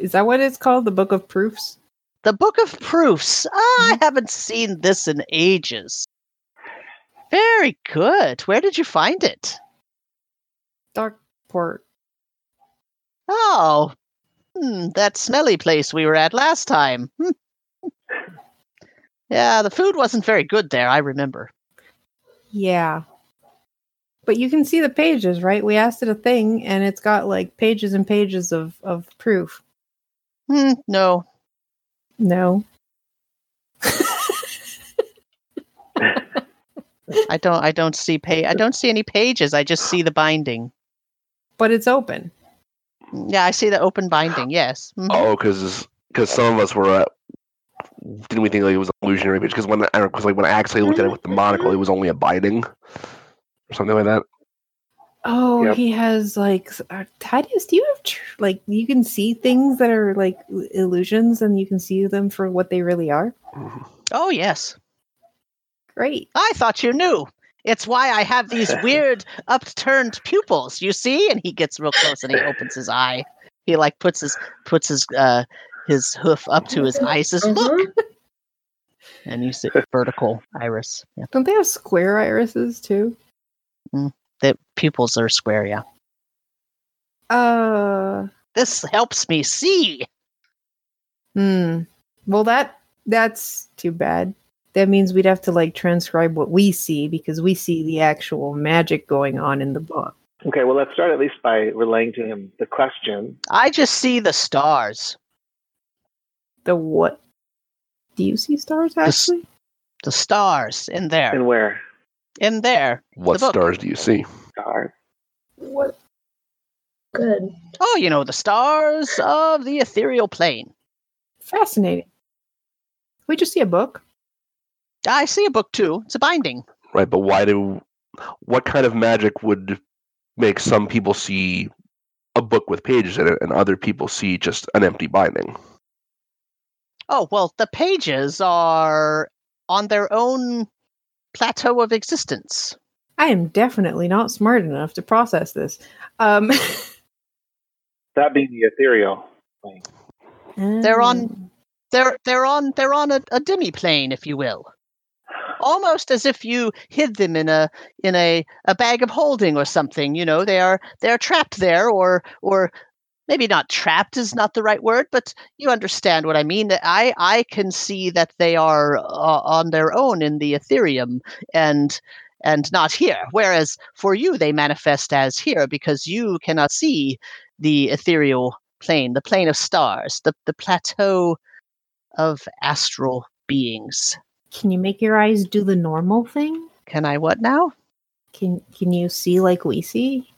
Is that what it's called? The Book of Proofs? "The Book of Proofs. I haven't seen this in ages. Very good. Where did you find it?" "Darkport." "Oh, that smelly place we were at last time. Yeah, the food wasn't very good there, I remember." "Yeah. But you can see the pages, right? We asked it a thing, and it's got like pages and pages of proof." "No. No." I don't see any pages. I just see the binding. "But it's open." "Yeah, I see the open binding, yes." "Oh, because some of us were didn't we think like it was an illusionary page? Because when I actually looked at it with the monocle, it was only a binding or something like that." Oh, yep. He has like Tadius. Do you have like you can see things that are like illusions, and you can see them for what they really are? Oh yes, great! I thought you knew. It's why I have these weird upturned pupils. You see, and he gets real close and he opens his eye. He like puts his hoof up to his eye. Says, "Look," and you see vertical iris. Yeah. Don't they have square irises too? Mm. The pupils are square, yeah. This helps me see. Hmm. Well, that's too bad. That means we'd have to like transcribe what we see because we see the actual magic going on in the book. Okay, well, let's start at least by relaying to him the question. I just see the stars. The what? Do you see stars, actually? The stars in there. And where? In there. What stars do you see? Star. What? Good. Oh, you know, the stars of the ethereal plane. Fascinating. We just see a book. I see a book too. It's a binding. Right, but what kind of magic would make some people see a book with pages in it and other people see just an empty binding? Oh, well, the pages are on their own plateau of existence. I am definitely not smart enough to process this. That being the ethereal plane. They're on a demi-plane, if you will. Almost as if you hid them in a bag of holding or something, you know, they're trapped there or maybe not trapped is not the right word, but you understand what I mean. I can see that they are on their own in the Ethereum and not here. Whereas for you, they manifest as here because you cannot see the ethereal plane, the plane of stars, the plateau of astral beings. Can you make your eyes do the normal thing? Can I what now? Can you see like we see?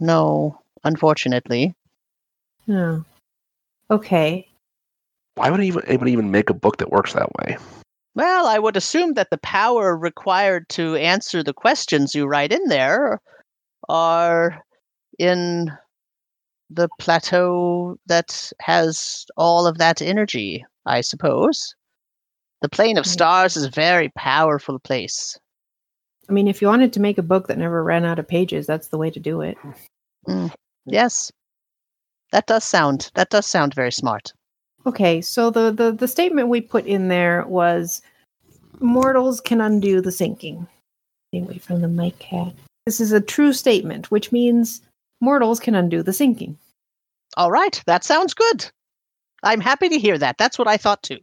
No, unfortunately. Oh, okay. Why would anybody even make a book that works that way? Well, I would assume that the power required to answer the questions you write in there are in the plateau that has all of that energy, I suppose. The plane of stars is a very powerful place. I mean, if you wanted to make a book that never ran out of pages, that's the way to do it. Mm. Yes. That does sound very smart. Okay, so the statement we put in there was, mortals can undo the sinking. Stay away from the mic cat. This is a true statement, which means mortals can undo the sinking. All right, that sounds good. I'm happy to hear that. That's what I thought too.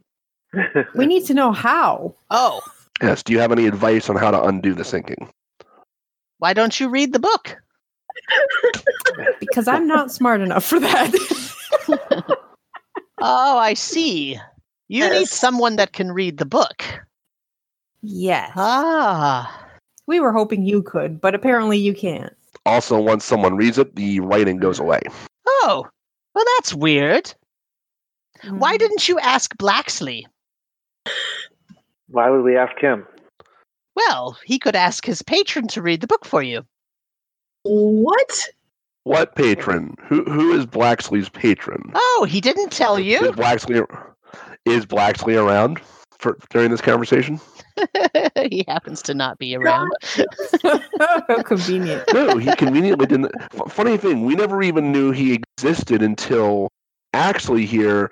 We need to know how. Oh. Yes, do you have any advice on how to undo the sinking? Why don't you read the book? Because I'm not smart enough for that. Oh, I see. You need someone that can read the book. Yes. Ah. We were hoping you could, but apparently you can't. Also, once someone reads it, the writing goes away. Oh, well, that's weird. Mm. Why didn't you ask Blacksley? Why would we ask him? Well, he could ask his patron to read the book for you. What? What patron? Who is Blacksley's patron? Oh, he didn't tell you. Is Blacksley around for during this conversation? He happens to not be around. How convenient. No, he conveniently didn't. Funny thing, we never even knew he existed until Axley here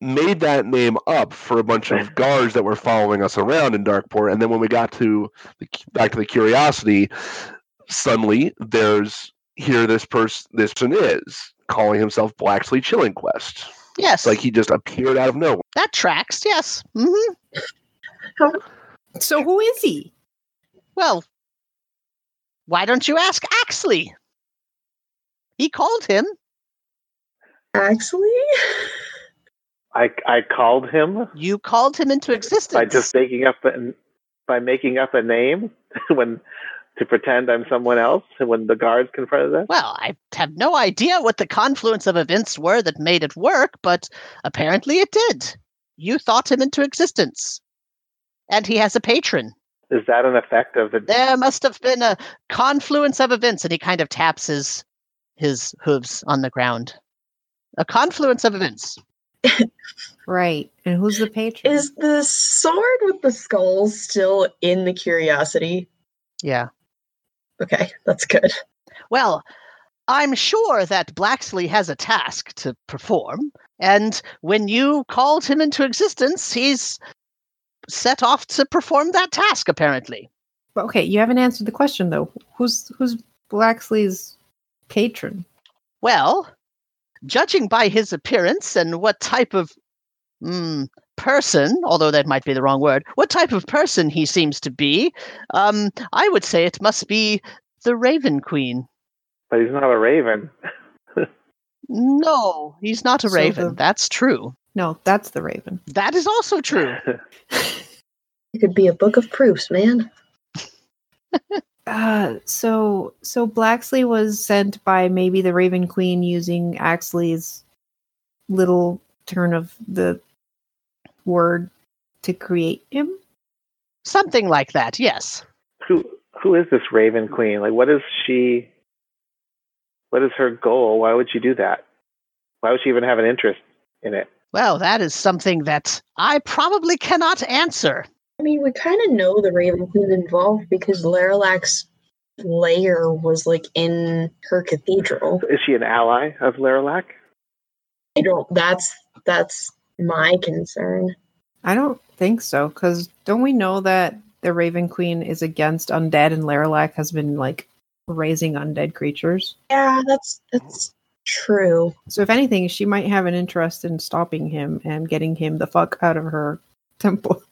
made that name up for a bunch of guards that were following us around in Darkport, and then when we got to back to the Curiosity. Suddenly, this person is calling himself Blacksley Chilling Quest. Yes, like he just appeared out of nowhere. That tracks. Yes. Mm-hmm. So who is he? Well, why don't you ask Axley? He called him. Axley. I called him. You called him into existence by just making up a name when. To pretend I'm someone else when the guards confronted us? Well, I have no idea what the confluence of events were that made it work, but apparently it did. You thought him into existence. And he has a patron. Is that an effect of the... There must have been a confluence of events, and he kind of taps his hooves on the ground. A confluence of events. Right. And who's the patron? Is the sword with the skulls still in the curiosity? Yeah. Okay, that's good. Well, I'm sure that Blacksley has a task to perform, and when you called him into existence, he's set off to perform that task, apparently. Okay, you haven't answered the question, though. Who's Blacksley's patron? Well, judging by his appearance and what type of person, although that might be the wrong word, what type of person he seems to be, I would say it must be the Raven Queen. But he's not a raven. No, he's not a raven. That's true. No, that's the raven. That is also true. It could be a book of proofs, man. So Blacksley was sent by maybe the Raven Queen using Axley's little turn of the word to create him? Something like that, yes. Who is this Raven Queen? Like, what is she... What is her goal? Why would she do that? Why would she even have an interest in it? Well, that is something that I probably cannot answer. I mean, we kind of know the Raven Queen's involved because Larilac's lair was, like, in her cathedral. Is she an ally of Laralac? I don't... That's my concern. I don't think so, because don't we know that the Raven Queen is against undead and Laralac has been, like, raising undead creatures? Yeah, that's true. So if anything, she might have an interest in stopping him and getting him the fuck out of her temple.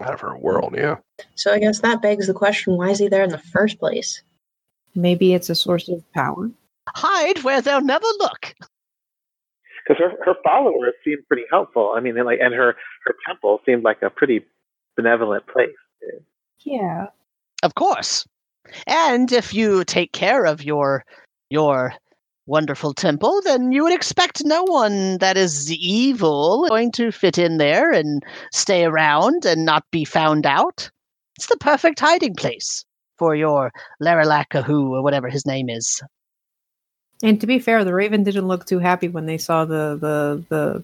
Out of her world, yeah. So I guess that begs the question, why is he there in the first place? Maybe it's a source of power. Hide where they'll never look. Because her followers seemed pretty helpful. I mean, and her temple seemed like a pretty benevolent place. Yeah. Of course. And if you take care of your wonderful temple, then you would expect no one that is evil going to fit in there and stay around and not be found out. It's the perfect hiding place for your Laralacahoo or whatever his name is. And to be fair, the Raven didn't look too happy when they saw the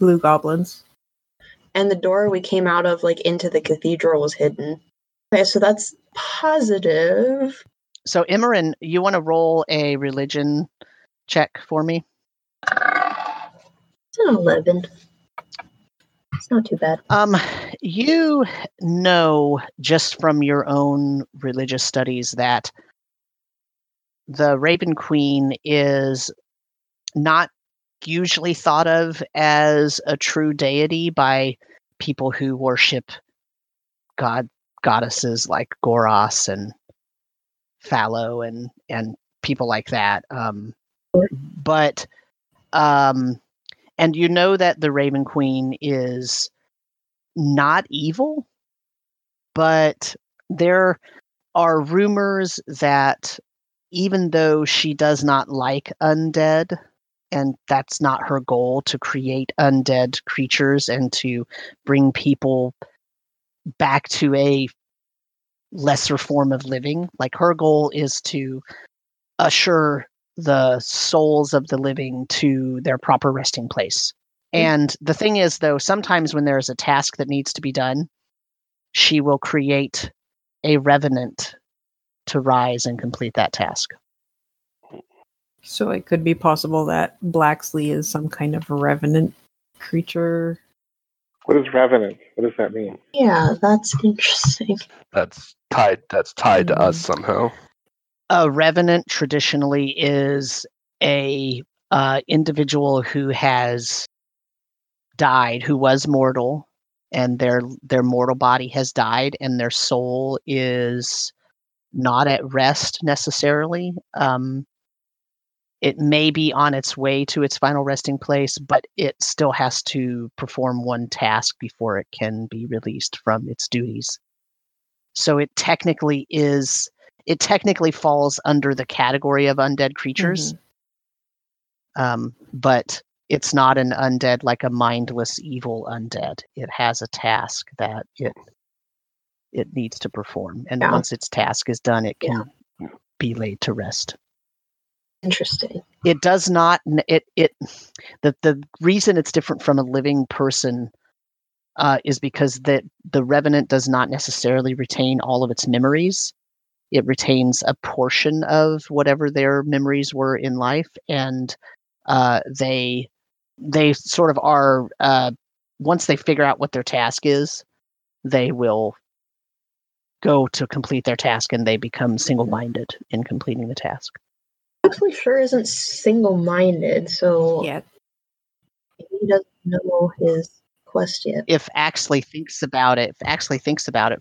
blue goblins. And the door we came out of, like, into the cathedral was hidden. Okay, so that's positive. So, Emeren, you want to roll a religion check for me? It's an 11. It's not too bad. You know, just from your own religious studies, that the Raven Queen is not usually thought of as a true deity by people who worship goddesses like Goros and Fallow and people like that. And you know that the Raven Queen is not evil, but there are rumors that even though she does not like undead, and that's not her goal to create undead creatures and to bring people back to a lesser form of living, like, her goal is to assure the souls of the living to their proper resting place. And the thing is, though, sometimes when there is a task that needs to be done, she will create a revenant to rise and complete that task. So it could be possible that Blacksley is some kind of revenant creature. What is revenant? What does that mean? Yeah, that's interesting. That's tied to us somehow. A revenant traditionally is a individual who has died, who was mortal, and their mortal body has died, and their soul is not at rest necessarily. It may be on its way to its final resting place, but it still has to perform one task before it can be released from its duties. So it technically falls under the category of undead creatures. Mm-hmm. But it's not an undead, like a mindless evil undead. It has a task that it it needs to perform. And once its task is done, it can be laid to rest. Interesting. It does not, the reason it's different from a living person is because that the Revenant does not necessarily retain all of its memories. It retains a portion of whatever their memories were in life, and they sort of are, once they figure out what their task is, they will go to complete their task, and they become single-minded in completing the task. Actually, sure isn't single-minded, so he doesn't know his quest yet. If Axley thinks about it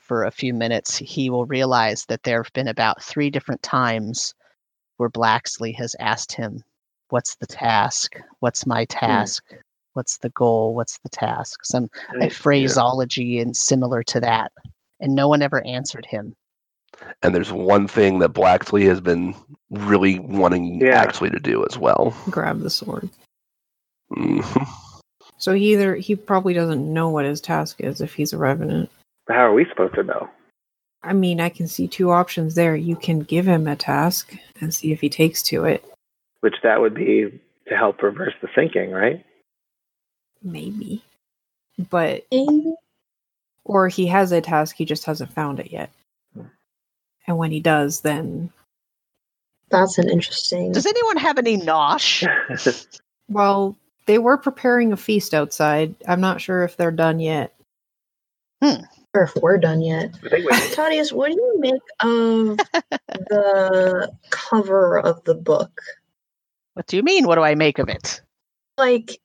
for a few minutes, he will realize that there have been about 3 different times where Blacksley has asked him, "What's the task? What's my task? What's the goal? What's the task?" A phraseology and similar to that, and no one ever answered him. And there's one thing that Blacksley has been really wanting Axley to do as well. Grab the sword. Mm-hmm. So he probably doesn't know what his task is if he's a Revenant. But how are we supposed to know? I mean, I can see 2 options there. You can give him a task and see if he takes to it. Which that would be to help reverse the thinking, right? Maybe. But... Or he has a task, he just hasn't found it yet. And when he does, then... That's an interesting... Does anyone have any nosh? Well, they were preparing a feast outside. I'm not sure if they're done yet. Or if we're done yet. Tadius, what do you make of the cover of the book? What do you mean, what do I make of it? Like,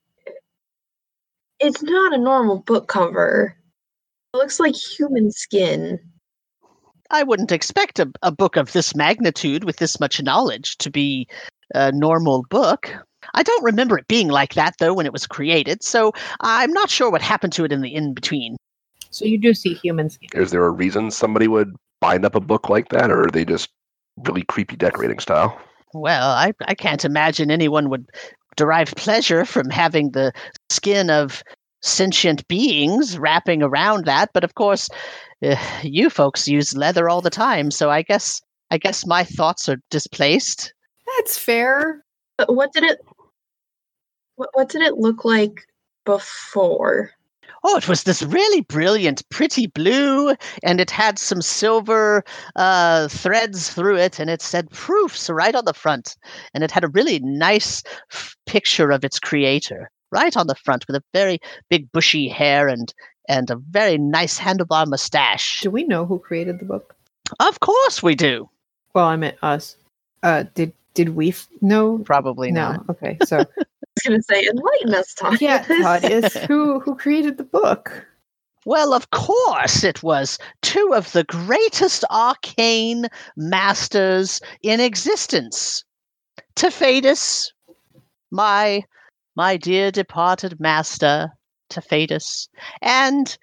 it's not a normal book cover. It looks like human skin. I wouldn't expect a book of this magnitude with this much knowledge to be a normal book. I don't remember it being like that, though, when it was created, so I'm not sure what happened to it in the in-between. So you do see human skin. Is there a reason somebody would bind up a book like that, or are they just really creepy decorating style? Well, I can't imagine anyone would derive pleasure from having the skin of sentient beings wrapping around that, but of course... you folks use leather all the time, so I guess my thoughts are displaced. That's fair. But what did it look like before? Oh, it was this really brilliant, pretty blue, and it had some silver threads through it, and it said proofs right on the front, and it had a really nice picture of its creator right on the front with a very big bushy hair and a very nice handlebar mustache. Do we know who created the book? Of course we do. Well, I meant us. Did we know? Probably not. Okay, so I was going to say, enlighten us, Tadius. Yeah, Tadius. Who created the book? Well, of course it was 2 of the greatest arcane masters in existence. Tefaitis, my dear departed master, Tefaitis, and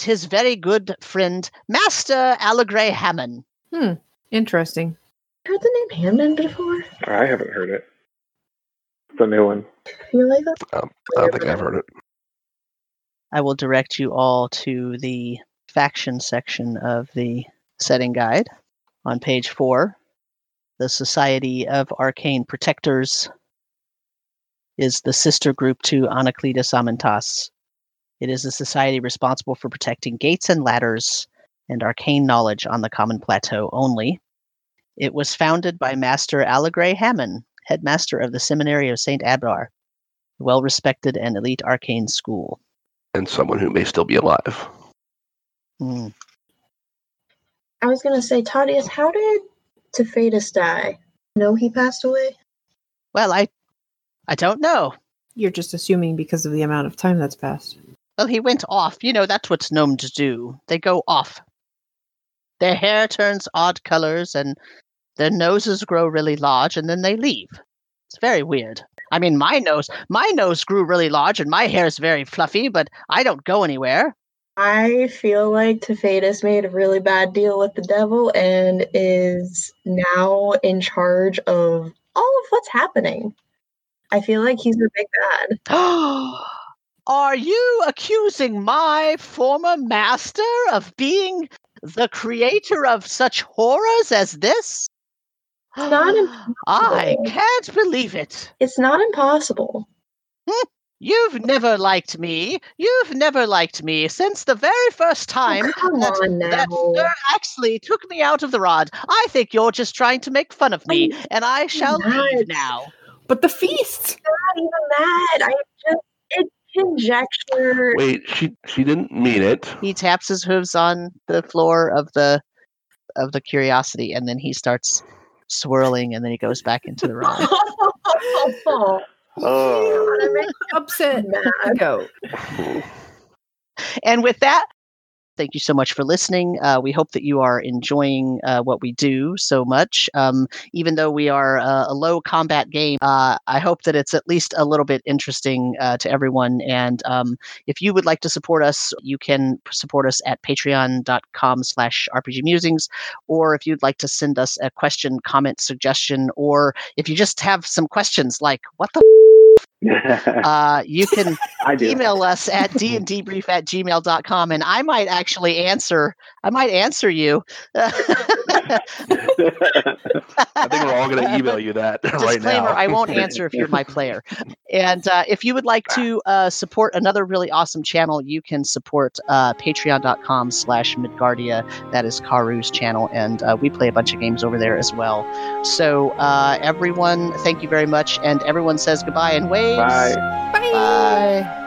his very good friend, Master Allegray Hammond. Interesting. Heard the name Hammond before? I haven't heard it. It's a new one. You like that? I don't think I've heard it. I will direct you all to the faction section of the setting guide on page 4. The Society of Arcane Protectors is the sister group to Anaclita Samantas. It is a society responsible for protecting gates and ladders and arcane knowledge on the common plateau only. It was founded by Master Allegray Hammond, headmaster of the Seminary of St. Abrar, a well-respected and elite arcane school. And someone who may still be alive. I was going to say, Tadius, how did Tefaitis die? No, he passed away? Well, I don't know. You're just assuming because of the amount of time that's passed. Well, he went off. You know, that's what's known to do. They go off. Their hair turns odd colors, and their noses grow really large, and then they leave. It's very weird. I mean, my nose grew really large, and my hair is very fluffy, but I don't go anywhere. I feel like Tefaitis made a really bad deal with the devil and is now in charge of all of what's happening. I feel like he's the big bad. Are you accusing my former master of being the creator of such horrors as this? It's not impossible. I can't believe it. It's not impossible. You've never liked me. You've never liked me since the very first time that Sir Axley took me out of the rod. I think you're just trying to make fun of me, and I shall leave now. But the feast! It's not even that. It's conjecture. Wait, she didn't mean it. He taps his hooves on the floor of the curiosity, and then he starts swirling, and then he goes back into the rod. Oh, upset. Go. And with that, thank you so much for listening. We hope that you are enjoying what we do so much. Even though we are a low combat game, I hope that it's at least a little bit interesting to everyone. And if you would like to support us, you can support us at patreon.com/RPGmusings. Or if you'd like to send us a question, comment, suggestion, or if you just have some questions like, what the you can email us at dndbrief@gmail.com, and I might actually answer. I might answer you. I think we're all going to email you that right now. I won't answer if you're my player. And if you would like to support another really awesome channel, you can support patreon.com/Midgardia. That is Karu's channel, and we play a bunch of games over there as well. So everyone, thank you very much, and everyone says goodbye and waves. Bye. Bye. Bye.